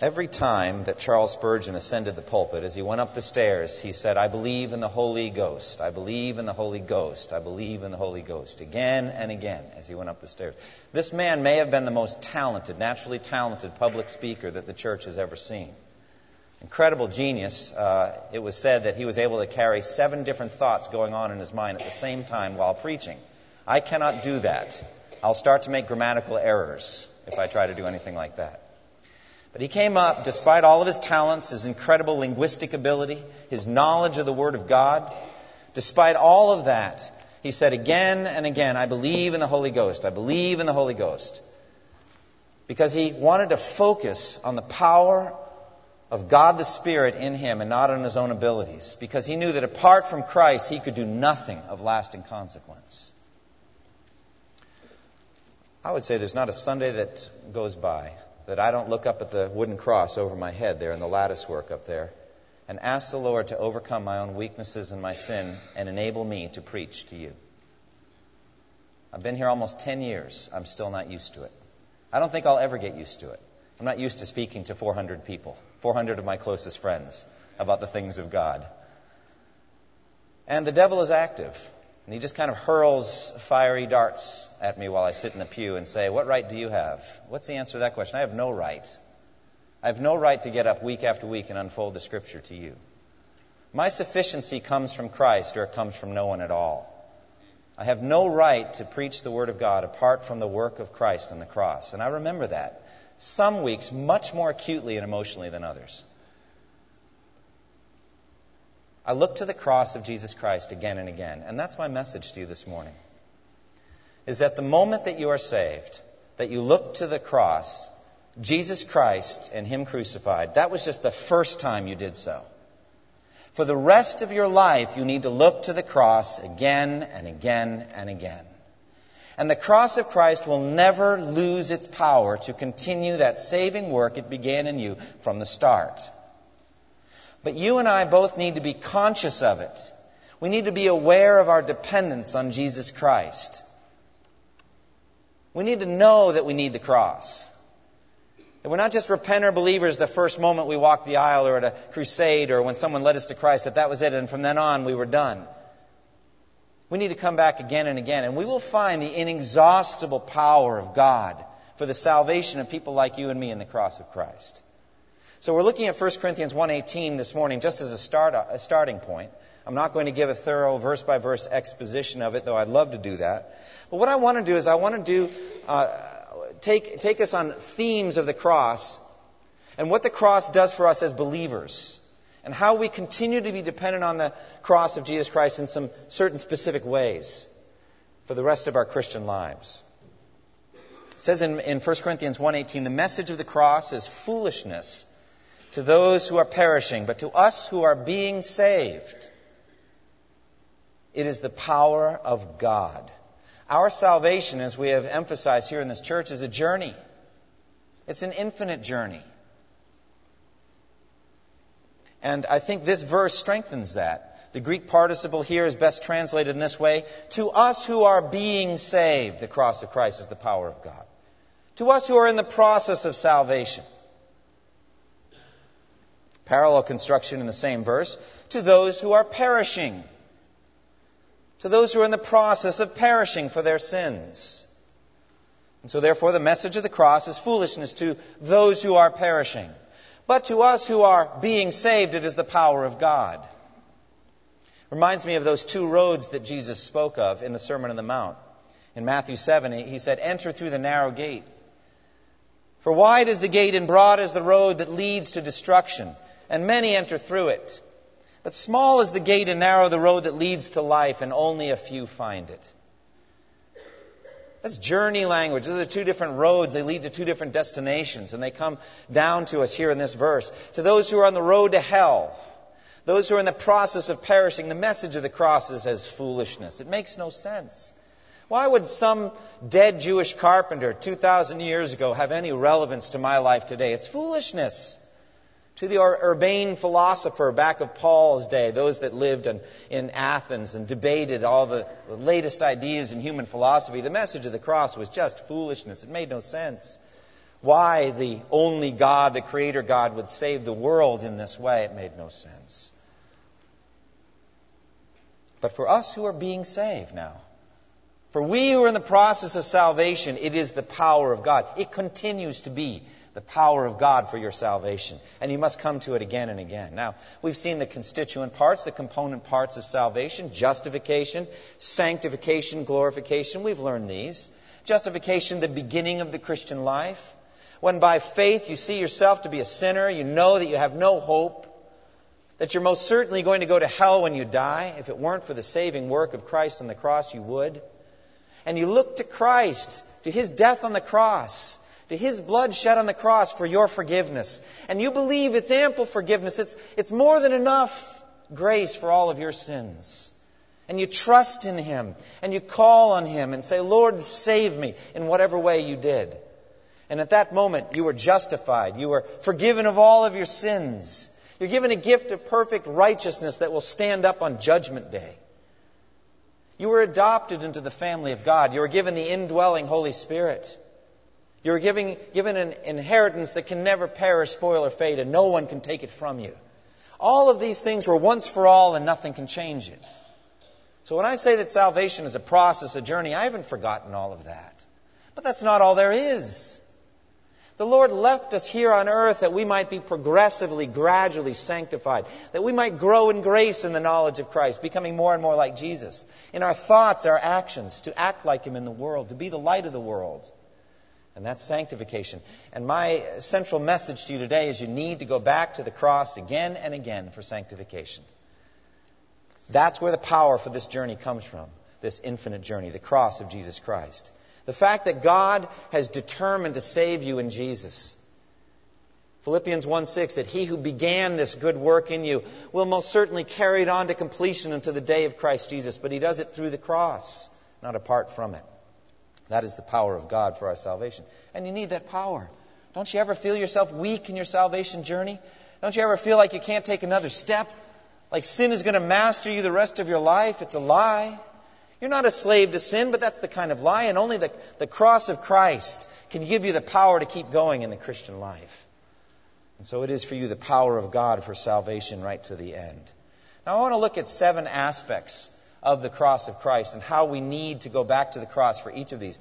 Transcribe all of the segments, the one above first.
Every time that Charles Spurgeon ascended the pulpit, as he went up the stairs, he said, "I believe in the Holy Ghost. I believe in the Holy Ghost. I believe in the Holy Ghost," again and again as he went up the stairs. This man may have been the most talented, naturally talented public speaker that the church has ever seen. Incredible genius. It was said that he was able to carry 7 different thoughts going on in his mind at the same time while preaching. I cannot do that. I'll start to make grammatical errors if I try to do anything like that. But he came up, despite all of his talents, his incredible linguistic ability, his knowledge of the Word of God, despite all of that, he said again and again, "I believe in the Holy Ghost. I believe in the Holy Ghost." Because he wanted to focus on the power of God the Spirit in him and not on his own abilities. Because he knew that apart from Christ, he could do nothing of lasting consequence. I would say there's not a Sunday that goes by that I don't look up at the wooden cross over my head there in the lattice work up there and ask the Lord to overcome my own weaknesses and my sin and enable me to preach to you. I've been here almost 10 years. I'm still not used to it. I don't think I'll ever get used to it. I'm not used to speaking to 400 people, 400 of my closest friends, about the things of God. And the devil is active. And he just kind of hurls fiery darts at me while I sit in the pew and say, "What right do you have?" What's the answer to that question? I have no right. I have no right to get up week after week and unfold the Scripture to you. My sufficiency comes from Christ, or it comes from no one at all. I have no right to preach the Word of God apart from the work of Christ on the cross. And I remember that. Some weeks much more acutely and emotionally than others. I look to the cross of Jesus Christ again and again, and that's my message to you this morning, is that the moment that you are saved, that you look to the cross, Jesus Christ and Him crucified, that was just the first time you did so. For the rest of your life, you need to look to the cross again and again and again. And the cross of Christ will never lose its power to continue that saving work it began in you from the start. But you and I both need to be conscious of it. We need to be aware of our dependence on Jesus Christ. We need to know that we need the cross. That we're not just repentant believers the first moment we walked the aisle or at a crusade or when someone led us to Christ, that was it, and from then on we were done. We need to come back again and again, and we will find the inexhaustible power of God for the salvation of people like you and me in the cross of Christ. So we're looking at 1 Corinthians 1:18 this morning just as a starting point. I'm not going to give a thorough verse-by-verse exposition of it, though I'd love to do that. But what I want to do is take us on themes of the cross and what the cross does for us as believers and how we continue to be dependent on the cross of Jesus Christ in some certain specific ways for the rest of our Christian lives. It says in 1 Corinthians 1:18, "The message of the cross is foolishness to those who are perishing, but to us who are being saved, it is the power of God." Our salvation, as we have emphasized here in this church, is a journey. It's an infinite journey. And I think this verse strengthens that. The Greek participle here is best translated in this way: to us who are being saved, the cross of Christ is the power of God. To us who are in the process of salvation. Parallel construction in the same verse. To those who are perishing. To those who are in the process of perishing for their sins. And so therefore the message of the cross is foolishness to those who are perishing. But to us who are being saved, it is the power of God. Reminds me of those 2 roads that Jesus spoke of in the Sermon on the Mount. In Matthew 7, He said, "Enter through the narrow gate. For wide is the gate and broad is the road that leads to destruction, and many enter through it. But small is the gate and narrow the road that leads to life, and only a few find it." That's journey language. Those are 2 different roads. They lead to 2 different destinations, and they come down to us here in this verse. To those who are on the road to hell, Those who are in the process of perishing, the message of the cross is as foolishness. It makes no sense. Why would some dead Jewish carpenter 2,000 years ago have any relevance to my life today? It's foolishness. To the urbane philosopher back of Paul's day, those that lived in Athens and debated all the latest ideas in human philosophy, the message of the cross was just foolishness. It made no sense. Why the only God, the Creator God, would save the world in this way, it made no sense. But for us who are being saved now, for we who are in the process of salvation, it is the power of God. It continues to be the power of God for your salvation. And you must come to it again and again. Now, we've seen the constituent parts, the component parts of salvation. Justification, sanctification, glorification. We've learned these. Justification, the beginning of the Christian life. When by faith you see yourself to be a sinner, you know that you have no hope, that you're most certainly going to go to hell when you die. If it weren't for the saving work of Christ on the cross, you would. And you look to Christ, to His death on the cross, to His blood shed on the cross for your forgiveness. And you believe it's ample forgiveness. It's more than enough grace for all of your sins. And you trust in Him. And you call on Him and say, Lord, save me, in whatever way you did. And at that moment, you were justified. You were forgiven of all of your sins. You're given a gift of perfect righteousness that will stand up on Judgment Day. You were adopted into the family of God. You were given the indwelling Holy Spirit. You were given an inheritance that can never perish, spoil, or fade, and no one can take it from you. All of these things were once for all, and nothing can change it. So when I say that salvation is a process, a journey, I haven't forgotten all of that. But that's not all there is. The Lord left us here on earth that we might be progressively, gradually sanctified, that we might grow in grace in the knowledge of Christ, becoming more and more like Jesus, in our thoughts, our actions, to act like Him in the world, to be the light of the world. And that's sanctification. And my central message to you today is you need to go back to the cross again and again for sanctification. That's where the power for this journey comes from, this infinite journey, the cross of Jesus Christ. The fact that God has determined to save you in Jesus. Philippians 1:6, that He who began this good work in you will most certainly carry it on to completion until the day of Christ Jesus. But He does it through the cross, not apart from it. That is the power of God for our salvation. And you need that power. Don't you ever feel yourself weak in your salvation journey? Don't you ever feel like you can't take another step? Like sin is going to master you the rest of your life? It's a lie. You're not a slave to sin, but that's the kind of lie. And only the cross of Christ can give you the power to keep going in the Christian life. And so it is for you the power of God for salvation right to the end. Now I want to look at 7 aspects of the cross of Christ and how we need to go back to the cross for each of these.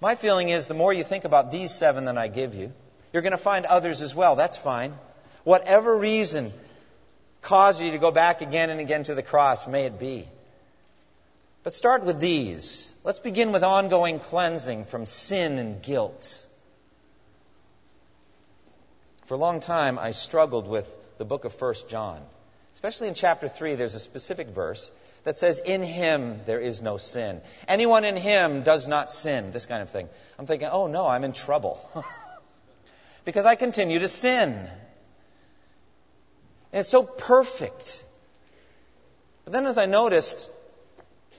My feeling is the more you think about these 7 that I give you, you're going to find others as well. That's fine. Whatever reason caused you to go back again and again to the cross, may it be. But start with these. Let's begin with ongoing cleansing from sin and guilt. For a long time, I struggled with the book of 1 John. Especially in chapter 3, there's a specific verse that says, in Him there is no sin. Anyone in Him does not sin. This kind of thing. I'm thinking, oh no, I'm in trouble. Because I continue to sin. And it's so perfect. But then as I noticed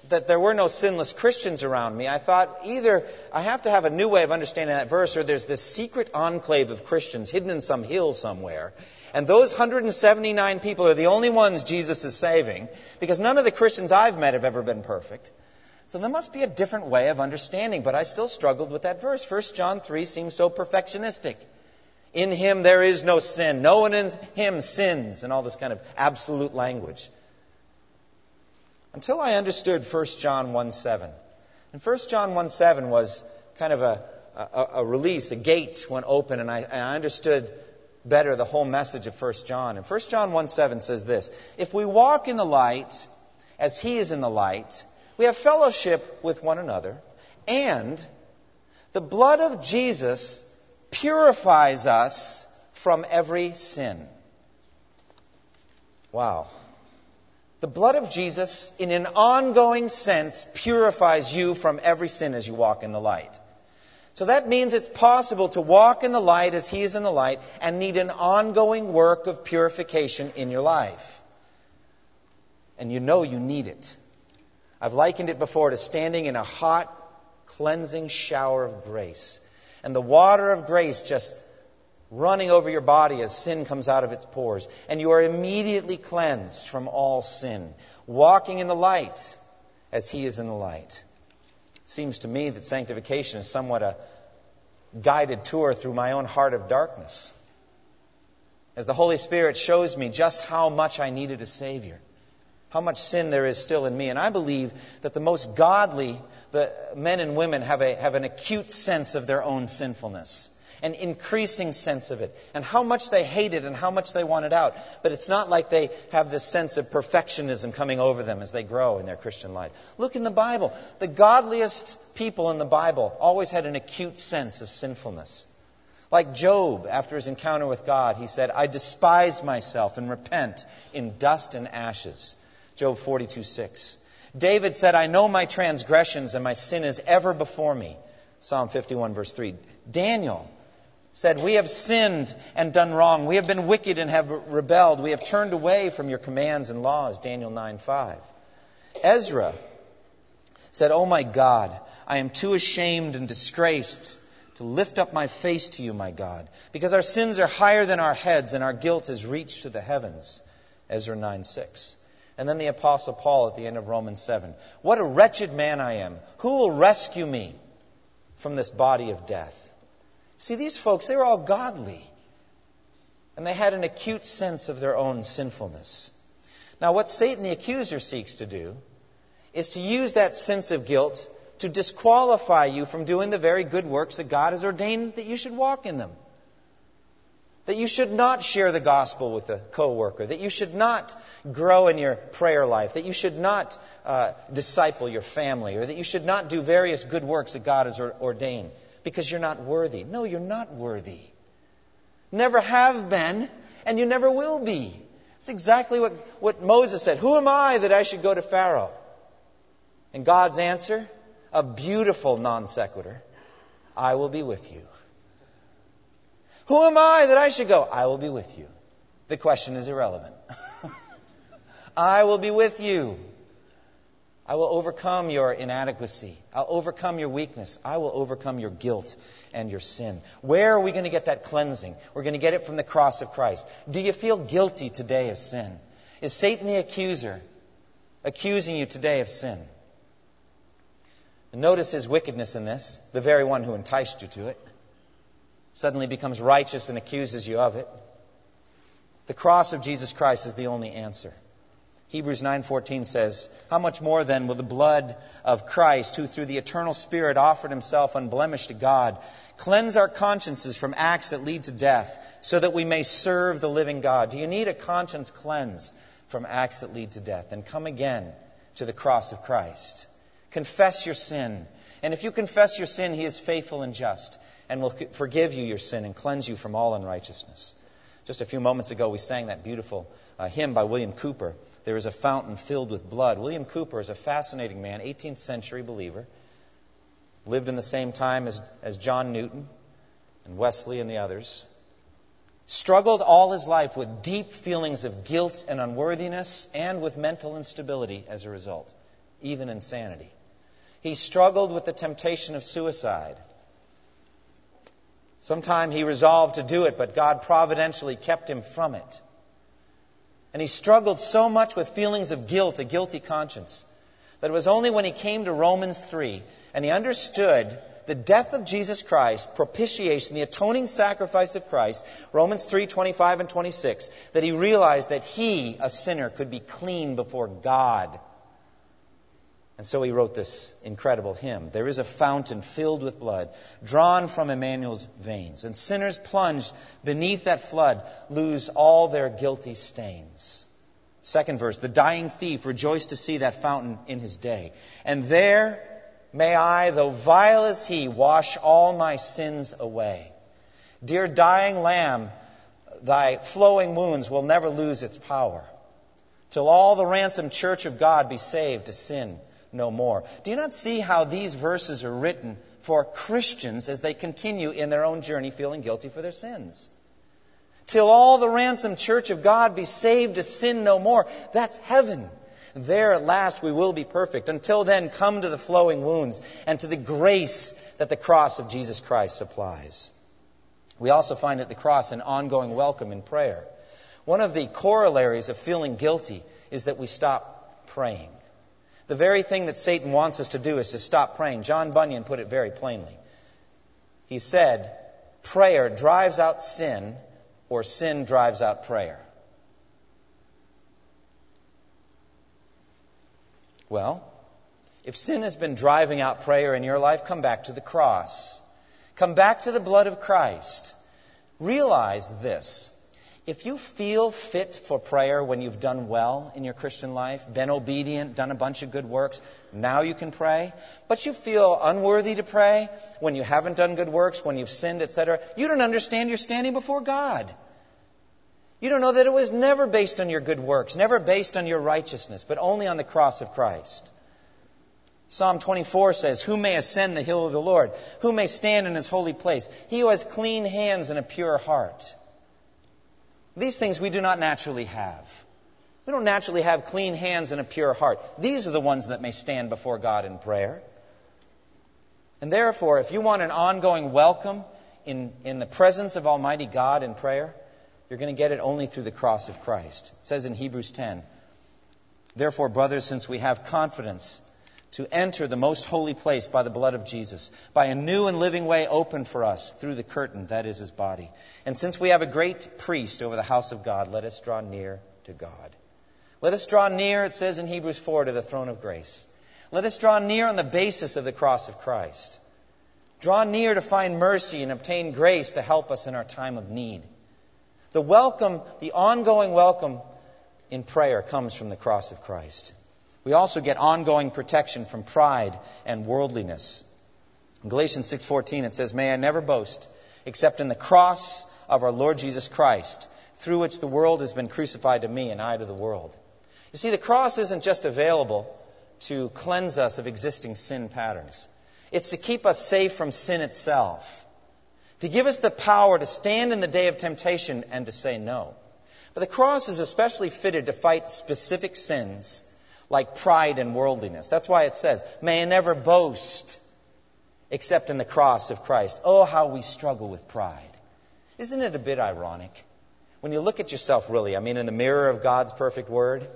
that there were no sinless Christians around me, I thought either I have to have a new way of understanding that verse, or there's this secret enclave of Christians hidden in some hill somewhere. And those 179 people are the only ones Jesus is saving, because none of the Christians I've met have ever been perfect. So there must be a different way of understanding, but I still struggled with that verse. 1 John 3 seems so perfectionistic. In Him there is no sin. No one in Him sins. And all this kind of absolute language. Until I understood 1 John 1:7. And 1 John 1:7 was kind of a release, a gate went open, and I understood better the whole message of 1 John. And 1 John 1:7 says this, if we walk in the light as He is in the light, we have fellowship with one another, and the blood of Jesus purifies us from every sin. Wow. The blood of Jesus, in an ongoing sense, purifies you from every sin as you walk in the light. So that means it's possible to walk in the light as He is in the light and need an ongoing work of purification in your life. and you know you need it. I've likened it before to standing in a hot, cleansing shower of grace, and the water of grace just running over your body as sin comes out of its pores, and you are immediately cleansed from all sin, walking in the light as He is in the light. It seems to me that sanctification is somewhat a guided tour through my own heart of darkness, as the Holy Spirit shows me just how much I needed a Savior, how much sin there is still in me. And I believe that the most godly men and women have an acute sense of their own sinfulness, an increasing sense of it, and how much they hate it and how much they want it out. But it's not like they have this sense of perfectionism coming over them as they grow in their Christian life. Look in the Bible. The godliest people in the Bible always had an acute sense of sinfulness. Like Job, after his encounter with God, he said, "I despise myself and repent in dust and ashes." Job 42:6. David said, "I know my transgressions and my sin is ever before me." Psalm 51:3. Daniel said, "We have sinned and done wrong. We have been wicked and have rebelled. We have turned away from your commands and laws." Daniel 9:5. Ezra said, "Oh my God, I am too ashamed and disgraced to lift up my face to you, my God, because our sins are higher than our heads and our guilt has reached to the heavens." Ezra 9:6. And then the Apostle Paul at the end of Romans 7. "What a wretched man I am. Who will rescue me from this body of death?" See, these folks, they were all godly, and they had an acute sense of their own sinfulness. Now, what Satan the accuser seeks to do is to use that sense of guilt to disqualify you from doing the very good works that God has ordained that you should walk in them. That you should not share the gospel with a coworker. That you should not grow in your prayer life. That you should not disciple your family. Or that you should not do various good works that God has ordained. Because you're not worthy. No, you're not worthy. Never have been, and you never will be. That's exactly what Moses said. "Who am I that I should go to Pharaoh?" And God's answer, a beautiful non sequitur: "I will be with you." "Who am I that I should go?" "I will be with you." The question is irrelevant. "I will be with you. I will overcome your inadequacy. I'll overcome your weakness. I will overcome your guilt and your sin." Where are we going to get that cleansing? We're going to get it from the cross of Christ. Do you feel guilty today of sin? Is Satan the accuser accusing you today of sin? And notice his wickedness in this. The very one who enticed you to it suddenly becomes righteous and accuses you of it. The cross of Jesus Christ is the only answer. Hebrews 9:14 says, "How much more then will the blood of Christ, who through the eternal Spirit offered himself unblemished to God, cleanse our consciences from acts that lead to death, so that we may serve the living God?" Do you need a conscience cleansed from acts that lead to death? Then come again to the cross of Christ. Confess your sin. And if you confess your sin, He is faithful and just, and will forgive you your sin and cleanse you from all unrighteousness. Just a few moments ago, we sang that beautiful hymn by William Cooper, "There is a fountain filled with blood." William Cooper is a fascinating man, 18th century believer, lived in the same time as John Newton and Wesley and the others, struggled all his life with deep feelings of guilt and unworthiness and with mental instability as a result, even insanity. He struggled with the temptation of suicide. Sometime he resolved to do it, but God providentially kept him from it. And he struggled so much with feelings of guilt, a guilty conscience, that it was only when he came to Romans 3 and he understood the death of Jesus Christ, propitiation, the atoning sacrifice of Christ, Romans 3:25 and 26, that he realized that he, a sinner, could be clean before God. And so he wrote this incredible hymn. "There is a fountain filled with blood, drawn from Emmanuel's veins, and sinners plunged beneath that flood lose all their guilty stains." Second verse, "The dying thief rejoiced to see that fountain in his day. And there may I, though vile as he, wash all my sins away. Dear dying lamb, thy flowing wounds will never lose its power, till all the ransomed church of God be saved to sin no more." Do you not see how these verses are written for Christians as they continue in their own journey feeling guilty for their sins? Till all the ransomed church of God be saved to sin no more. That's heaven. There at last we will be perfect. Until then, come to the flowing wounds and to the grace that the cross of Jesus Christ supplies. We also find at the cross an ongoing welcome in prayer. One of the corollaries of feeling guilty is that we stop praying. The very thing that Satan wants us to do is to stop praying. John Bunyan put it very plainly. He said, prayer drives out sin, or sin drives out prayer. Well, if sin has been driving out prayer in your life, come back to the cross. Come back to the blood of Christ. Realize this. If you feel fit for prayer when you've done well in your Christian life, been obedient, done a bunch of good works, now you can pray. But you feel unworthy to pray when you haven't done good works, when you've sinned, etc. You don't understand you're standing before God. You don't know that it was never based on your good works, never based on your righteousness, but only on the cross of Christ. Psalm 24 says, who may ascend the hill of the Lord? Who may stand in his holy place? He who has clean hands and a pure heart. These things we do not naturally have. We don't naturally have clean hands and a pure heart. These are the ones that may stand before God in prayer. And therefore, if you want an ongoing welcome in the presence of Almighty God in prayer, you're going to get it only through the cross of Christ. It says in Hebrews 10, therefore, brothers, since we have confidence to enter the most holy place by the blood of Jesus, by a new and living way open for us through the curtain, that is his body. And since we have a great priest over the house of God, let us draw near to God. Let us draw near, it says in Hebrews 4, to the throne of grace. Let us draw near on the basis of the cross of Christ. Draw near to find mercy and obtain grace to help us in our time of need. The welcome, the ongoing welcome in prayer comes from the cross of Christ. We also get ongoing protection from pride and worldliness. In Galatians 6:14 it says, may I never boast except in the cross of our Lord Jesus Christ, through which the world has been crucified to me and I to the world. You see, the cross isn't just available to cleanse us of existing sin patterns. It's to keep us safe from sin itself, to give us the power to stand in the day of temptation and to say no. But the cross is especially fitted to fight specific sins like pride and worldliness. That's why it says, may I never boast except in the cross of Christ. Oh, how we struggle with pride. Isn't it a bit ironic? When you look at yourself really, in the mirror of God's perfect word,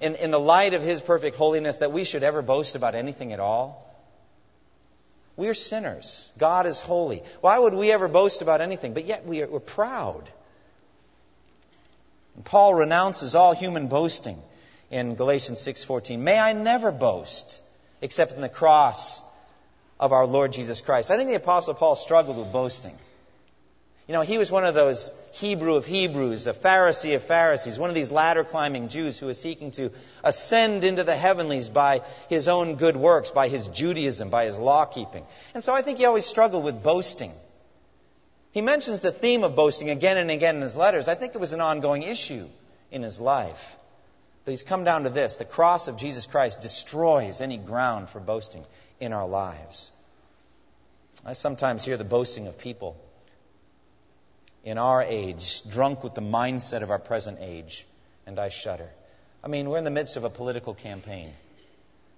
in the light of his perfect holiness, that we should ever boast about anything at all. We're sinners. God is holy. Why would we ever boast about anything? But yet we're proud. And Paul renounces all human boasting. In Galatians 6:14, may I never boast except in the cross of our Lord Jesus Christ. I think the Apostle Paul struggled with boasting. You know, he was one of those Hebrew of Hebrews, a Pharisee of Pharisees, one of these ladder-climbing Jews who was seeking to ascend into the heavenlies by his own good works, by his Judaism, by his law-keeping. And so I think he always struggled with boasting. He mentions the theme of boasting again and again in his letters. I think it was an ongoing issue in his life. But he's come down to this. The cross of Jesus Christ destroys any ground for boasting in our lives. I sometimes hear the boasting of people in our age, drunk with the mindset of our present age, and I shudder. We're in the midst of a political campaign.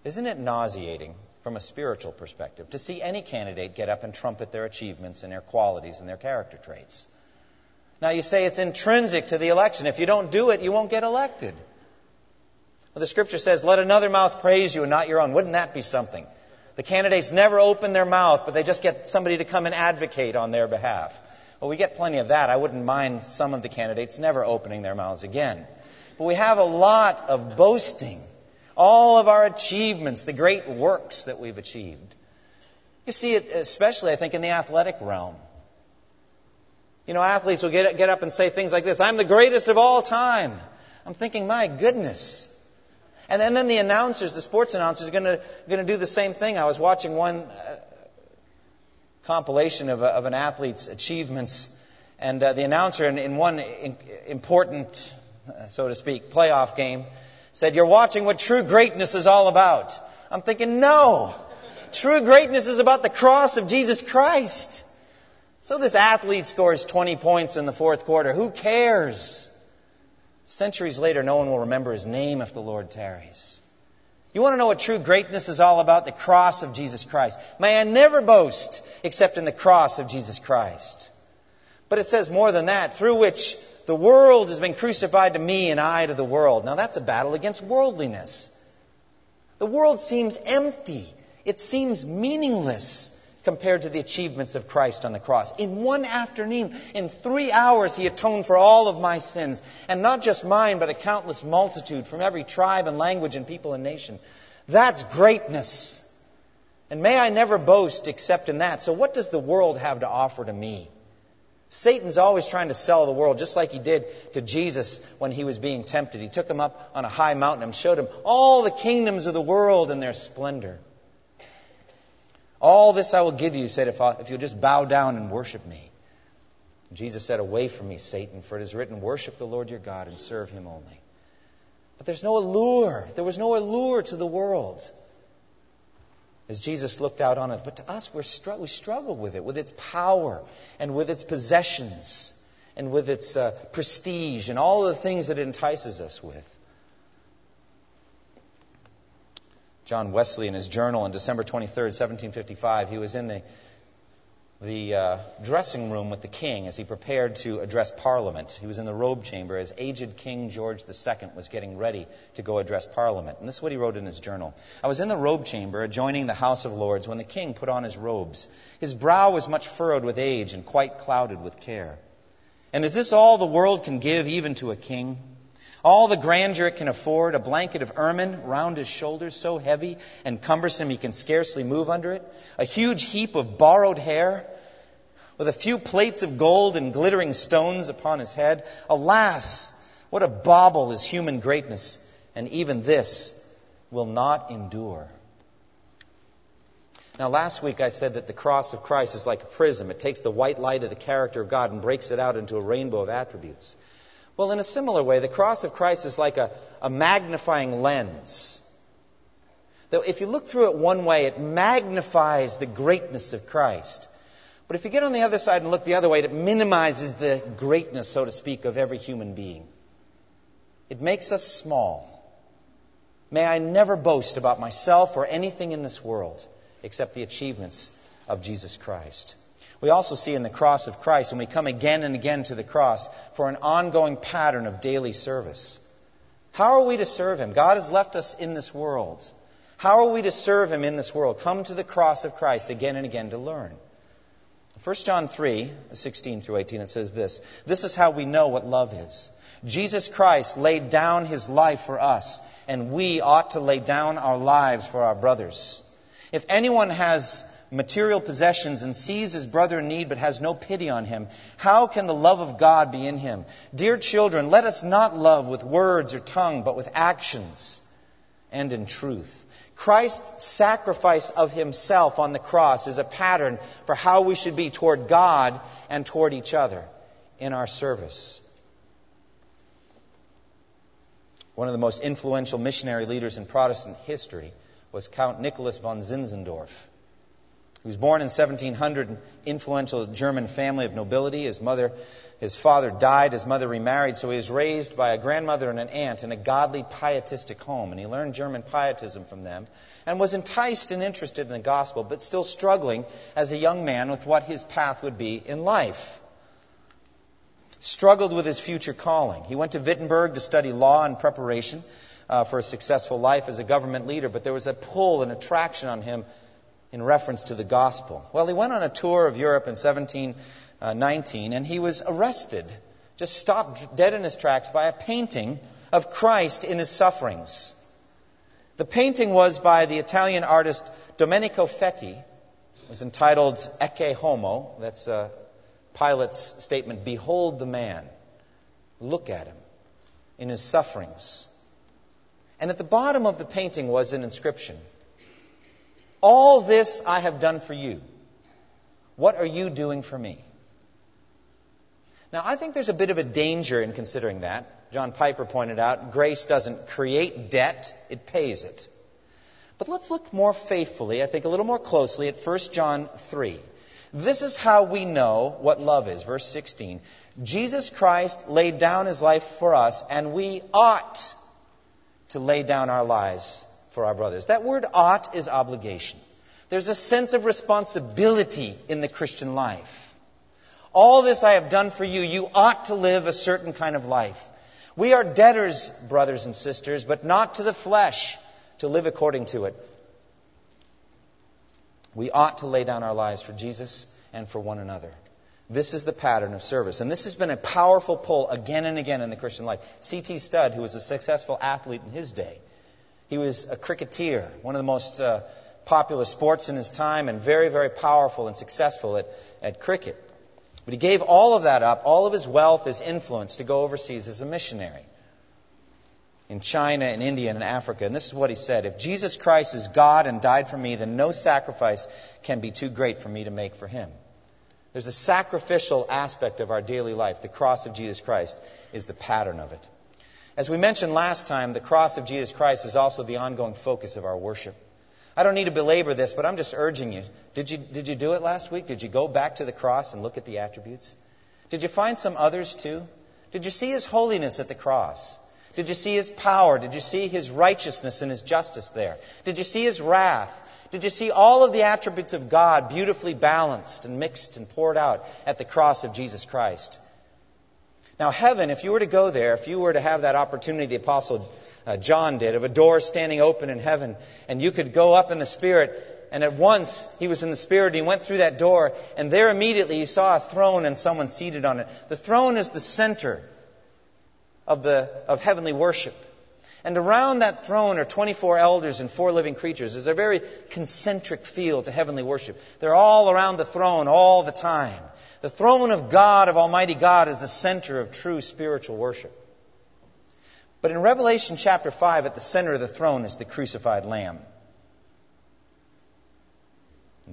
Isn't it nauseating from a spiritual perspective to see any candidate get up and trumpet their achievements and their qualities and their character traits? Now you say it's intrinsic to the election. If you don't do it, you won't get elected. Well, the scripture says, let another mouth praise you and not your own. Wouldn't that be something? The candidates never open their mouth, but they just get somebody to come and advocate on their behalf. Well, we get plenty of that. I wouldn't mind some of the candidates never opening their mouths again. But we have a lot of boasting. All of our achievements, the great works that we've achieved. You see it especially, I think, in the athletic realm. You know, athletes will get up and say things like this, I'm the greatest of all time. I'm thinking, my goodness. And then the announcers, the sports announcers, are going to do the same thing. I was watching one compilation of an athlete's achievements, and the announcer in one important, so to speak, playoff game said, you're watching what true greatness is all about. I'm thinking, no! True greatness is about the cross of Jesus Christ. So this athlete scores 20 points in the fourth quarter. Who cares? Centuries later, no one will remember his name if the Lord tarries. You want to know what true greatness is all about? The cross of Jesus Christ. May I never boast except in the cross of Jesus Christ. But it says more than that, through which the world has been crucified to me and I to the world. Now that's a battle against worldliness. The world seems empty. It seems meaningless compared to the achievements of Christ on the cross. In one afternoon, in 3 hours, He atoned for all of my sins. And not just mine, but a countless multitude from every tribe and language and people and nation. That's greatness. And may I never boast except in that. So what does the world have to offer to me? Satan's always trying to sell the world, just like he did to Jesus when He was being tempted. He took Him up on a high mountain and showed Him all the kingdoms of the world and their splendor. All this I will give you, He said, if you'll just bow down and worship Me. And Jesus said, away from Me, Satan, for it is written, worship the Lord your God and serve Him only. But there's no allure. There was no allure to the world as Jesus looked out on it. But to us, we struggle with it, with its power and with its possessions and with its prestige and all the things that it entices us with. John Wesley, in his journal on December 23rd, 1755, he was in the dressing room with the king as he prepared to address Parliament. He was in the robe chamber as aged King George II was getting ready to go address Parliament. And this is what he wrote in his journal. I was in the robe chamber adjoining the House of Lords when the king put on his robes. His brow was much furrowed with age and quite clouded with care. And is this all the world can give even to a king? All the grandeur it can afford, a blanket of ermine round his shoulders, so heavy and cumbersome he can scarcely move under it, a huge heap of borrowed hair, with a few plates of gold and glittering stones upon his head. Alas, what a bauble is human greatness, and even this will not endure. Now, last week I said that the cross of Christ is like a prism. It takes the white light of the character of God and breaks it out into a rainbow of attributes. Well, in a similar way, the cross of Christ is like a magnifying lens. Though if you look through it one way, it magnifies the greatness of Christ. But if you get on the other side and look the other way, it minimizes the greatness, so to speak, of every human being. It makes us small. May I never boast about myself or anything in this world except the achievements of Jesus Christ. We also see in the cross of Christ, when we come again and again to the cross, for an ongoing pattern of daily service. How are we to serve Him? God has left us in this world. How are we to serve Him in this world? Come to the cross of Christ again and again to learn. 1 John 3, 16 through 18, it says this. This is how we know what love is. Jesus Christ laid down His life for us, and we ought to lay down our lives for our brothers. If anyone has material possessions and sees his brother in need but has no pity on him, how can the love of God be in him? Dear children, let us not love with words or tongue, but with actions and in truth. Christ's sacrifice of Himself on the cross is a pattern for how we should be toward God and toward each other in our service. One of the most influential missionary leaders in Protestant history was Count Nicholas von Zinzendorf. He was born in 1700, an influential German family of nobility. His father died, his mother remarried, so he was raised by a grandmother and an aunt in a godly pietistic home. And he learned German pietism from them and was enticed and interested in the gospel, but still struggling as a young man with what his path would be in life. Struggled with his future calling. He went to Wittenberg to study law in preparation for a successful life as a government leader, but there was a pull and attraction on him in reference to the gospel. Well, he went on a tour of Europe in 1719, and he was arrested, just stopped dead in his tracks by a painting of Christ in His sufferings. The painting was by the Italian artist Domenico Fetti. It was entitled Ecce Homo. That's Pilate's statement, behold the man, look at him in his sufferings. And at the bottom of the painting was an inscription. All this I have done for you. What are you doing for Me? Now, I think there's a bit of a danger in considering that. John Piper pointed out, grace doesn't create debt, it pays it. But let's look more faithfully, I think a little more closely, at 1 John 3. This is how we know what love is. Verse 16, Jesus Christ laid down His life for us, and we ought to lay down our lives for our brothers. That word ought is obligation. There's a sense of responsibility in the Christian life. All this I have done for you. You ought to live a certain kind of life. We are debtors, brothers and sisters, but not to the flesh, to live according to it. We ought to lay down our lives for Jesus and for one another. This is the pattern of service. And this has been a powerful pull again and again in the Christian life. C.T. Studd, who was a successful athlete in his day, he was a cricketer, one of the most popular sports in his time, and very, very powerful and successful at cricket. But he gave all of that up, all of his wealth, his influence, to go overseas as a missionary in China and India and Africa. And this is what he said: if Jesus Christ is God and died for me, then no sacrifice can be too great for me to make for him. There's a sacrificial aspect of our daily life. The cross of Jesus Christ is the pattern of it. As we mentioned last time, the cross of Jesus Christ is also the ongoing focus of our worship. I don't need to belabor this, but I'm just urging you. Did you do it last week? Did you go back to the cross and look at the attributes? Did you find some others too? Did you see his holiness at the cross? Did you see his power? Did you see his righteousness and his justice there? Did you see his wrath? Did you see all of the attributes of God beautifully balanced and mixed and poured out at the cross of Jesus Christ? Now, heaven, if you were to go there, if you were to have that opportunity the Apostle John did, of a door standing open in heaven, and you could go up in the Spirit, and at once he was in the Spirit, and he went through that door, and there immediately he saw a throne and someone seated on it. The throne is the center of heavenly worship. And around that throne are 24 elders and 4 living creatures. There's a very concentric feel to heavenly worship. They're all around the throne all the time. The throne of God, of Almighty God, is the center of true spiritual worship. But in Revelation chapter 5, at the center of the throne is the crucified Lamb.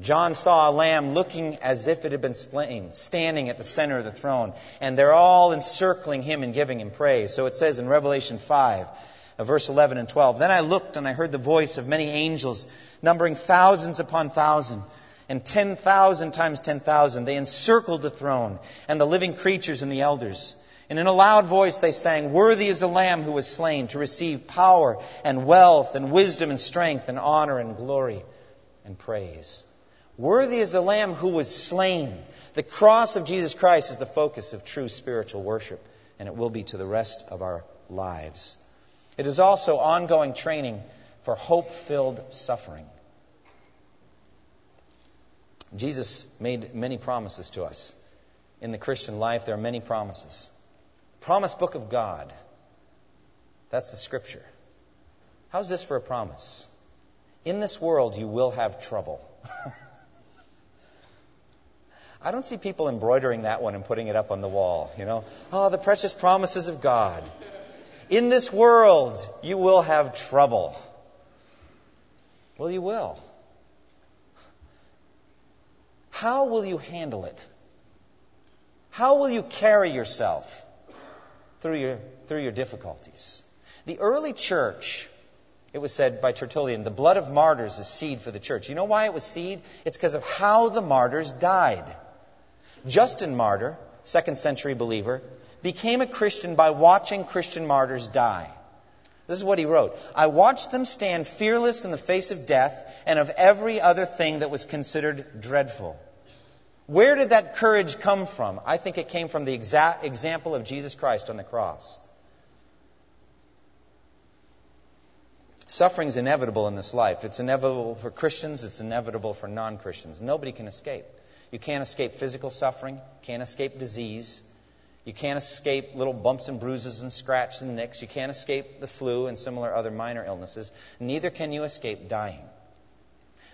John saw a lamb looking as if it had been slain, standing at the center of the throne. And they're all encircling him and giving him praise. So it says in Revelation 5, verse 11 and 12, "Then I looked, and I heard the voice of many angels, numbering thousands upon thousands, and 10,000 times 10,000. They encircled the throne, and the living creatures and the elders. And in a loud voice they sang, 'Worthy is the Lamb who was slain to receive power and wealth and wisdom and strength and honor and glory and praise.'" Worthy is the Lamb who was slain. The cross of Jesus Christ is the focus of true spiritual worship, and it will be to the rest of our lives. It is also ongoing training for hope-filled suffering. Jesus made many promises to us. In the Christian life, there are many promises. Promise book of God. That's the scripture. How's this for a promise? In this world, you will have trouble. I don't see people embroidering that one and putting it up on the wall, you know. Oh, the precious promises of God. In this world, you will have trouble. Well, you will. How will you handle it? How will you carry yourself through your difficulties? The early church, it was said by Tertullian, the blood of martyrs is seed for the church. You know why it was seed? It's because of how the martyrs died. Justin Martyr, 2nd century believer, became a Christian by watching Christian martyrs die. This is what he wrote: "I watched them stand fearless in the face of death and of every other thing that was considered dreadful." Where did that courage come from? I think it came from the exact example of Jesus Christ on the cross. Suffering's inevitable in this life. It's inevitable for Christians. It's inevitable for non-Christians. Nobody can escape. You can't escape physical suffering. You can't escape disease. You can't escape little bumps and bruises and scratches and nicks. You can't escape the flu and similar other minor illnesses. Neither can you escape dying.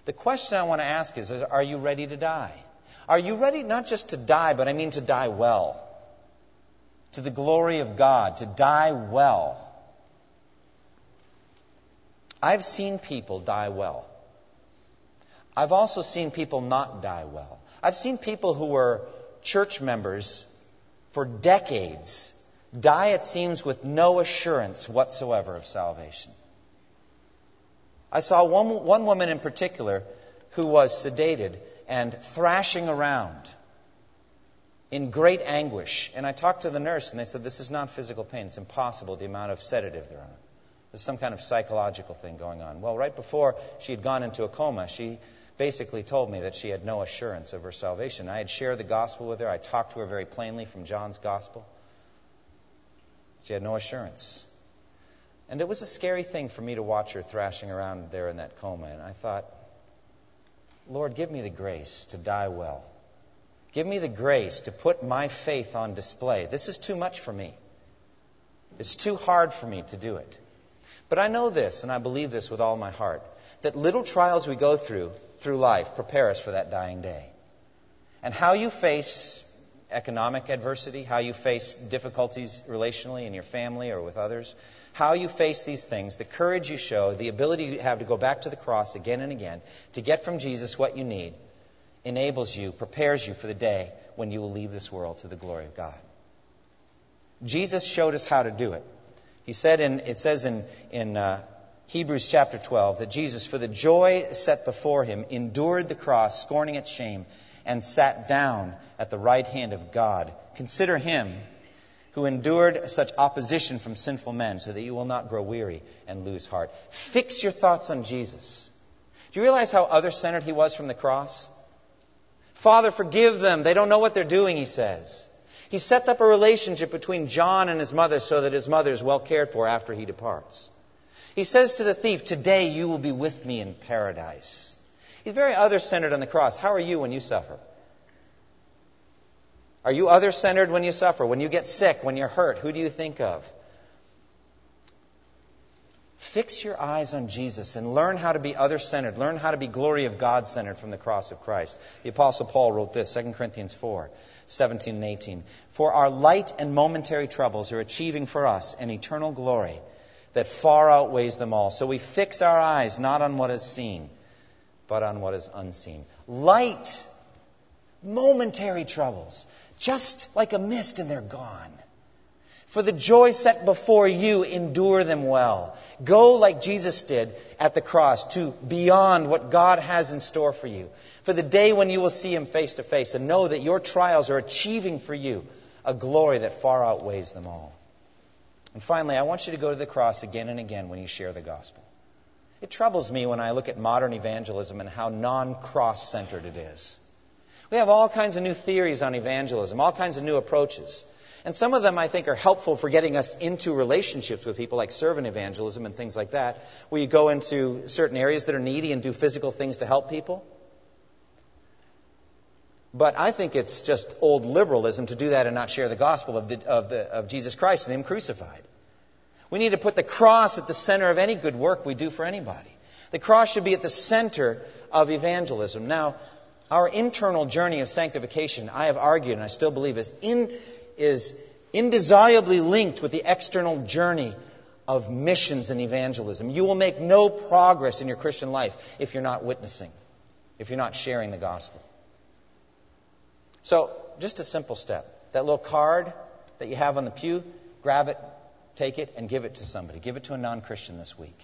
The question I want to ask is, are you ready to die? Are you ready not just to die, but I mean to die well? To the glory of God, to die well. I've seen people die well. I've also seen people not die well. I've seen people who were church members for decades die, it seems, with no assurance whatsoever of salvation. I saw one woman in particular who was sedated and thrashing around in great anguish. And I talked to the nurse, and they said, "This is not physical pain. It's impossible, the amount of sedative they're on." There's some kind of psychological thing going on. Well, right before she had gone into a coma, she basically told me that she had no assurance of her salvation. I had shared the gospel with her. I talked to her very plainly from John's gospel. She had no assurance. And it was a scary thing for me to watch her thrashing around there in that coma. And I thought, Lord, give me the grace to die well. Give me the grace to put my faith on display. This is too much for me. It's too hard for me to do it. But I know this, and I believe this with all my heart, that little trials we go through life prepare us for that dying day. And how you face economic adversity, how you face difficulties relationally in your family or with others, how you face these things, the courage you show, the ability you have to go back to the cross again and again, to get from Jesus what you need, enables you, prepares you for the day when you will leave this world to the glory of God. Jesus showed us how to do it. He said, it says in Hebrews chapter 12, that Jesus, for the joy set before him, endured the cross, scorning its shame, and sat down at the right hand of God. Consider him who endured such opposition from sinful men, so that you will not grow weary and lose heart. Fix your thoughts on Jesus. Do you realize how other-centered he was from the cross? Father, forgive them. They don't know what they're doing, he says. He sets up a relationship between John and his mother so that his mother is well cared for after he departs. He says to the thief, today you will be with me in paradise. He's very other-centered on the cross. How are you when you suffer? Are you other-centered when you suffer? When you get sick, when you're hurt, who do you think of? Fix your eyes on Jesus and learn how to be other-centered. Learn how to be glory of God-centered from the cross of Christ. The Apostle Paul wrote this, 2 Corinthians 4, 17 and 18. For our light and momentary troubles are achieving for us an eternal glory that far outweighs them all. So we fix our eyes not on what is seen, but on what is unseen. Light, momentary troubles, just like a mist, and they're gone. For the joy set before you, endure them well. Go like Jesus did at the cross to beyond what God has in store for you. For the day when you will see him face to face, and know that your trials are achieving for you a glory that far outweighs them all. And finally, I want you to go to the cross again and again when you share the gospel. It troubles me when I look at modern evangelism and how non-cross-centered it is. We have all kinds of new theories on evangelism, all kinds of new approaches. And some of them, I think, are helpful for getting us into relationships with people, like servant evangelism and things like that, where you go into certain areas that are needy and do physical things to help people. But I think it's just old liberalism to do that and not share the gospel of Jesus Christ and him crucified. We need to put the cross at the center of any good work we do for anybody. The cross should be at the center of evangelism. Now, our internal journey of sanctification, I have argued, and I still believe, is indissolubly linked with the external journey of missions and evangelism. You will make no progress in your Christian life if you're not witnessing, if you're not sharing the gospel. So, just a simple step. That little card that you have on the pew, grab it, take it, and give it to somebody. Give it to a non-Christian this week.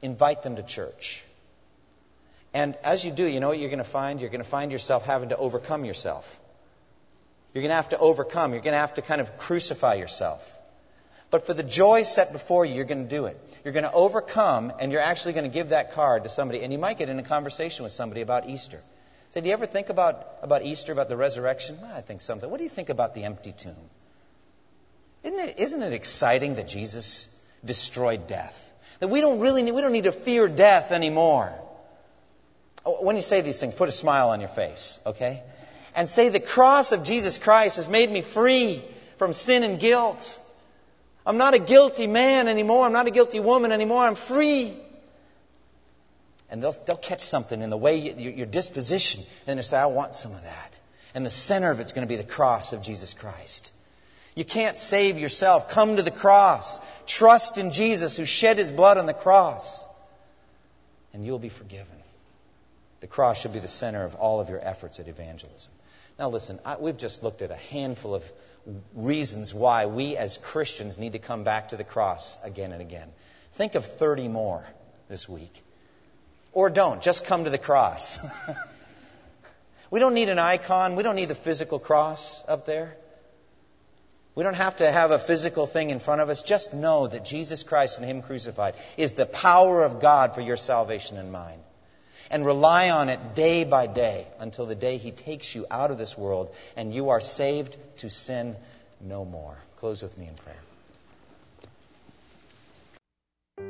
Invite them to church. And as you do, you know what you're going to find? You're going to find yourself having to overcome yourself. You're going to have to overcome. You're going to have to kind of crucify yourself. But for the joy set before you, you're going to do it. You're going to overcome, and you're actually going to give that card to somebody. And you might get in a conversation with somebody about Easter. Say, do you ever think about Easter, about the resurrection? Well, I think something. What do you think about the empty tomb? Isn't it exciting that Jesus destroyed death? That we don't need to fear death anymore. When you say these things, put a smile on your face, okay? And say, the cross of Jesus Christ has made me free from sin and guilt. I'm not a guilty man anymore. I'm not a guilty woman anymore. I'm free. And they'll catch something in the way your disposition, and they'll say, I want some of that. And the center of it's going to be the cross of Jesus Christ. You can't save yourself. Come to the cross. Trust in Jesus who shed his blood on the cross, and you'll be forgiven. The cross should be the center of all of your efforts at evangelism. Now listen, we've just looked at a handful of reasons why we as Christians need to come back to the cross again and again. Think of 30 more this week. Or don't. Just come to the cross. We don't need an icon. We don't need the physical cross up there. We don't have to have a physical thing in front of us. Just know that Jesus Christ and Him crucified is the power of God for your salvation and mine. And rely on it day by day until the day He takes you out of this world and you are saved to sin no more. Close with me in prayer.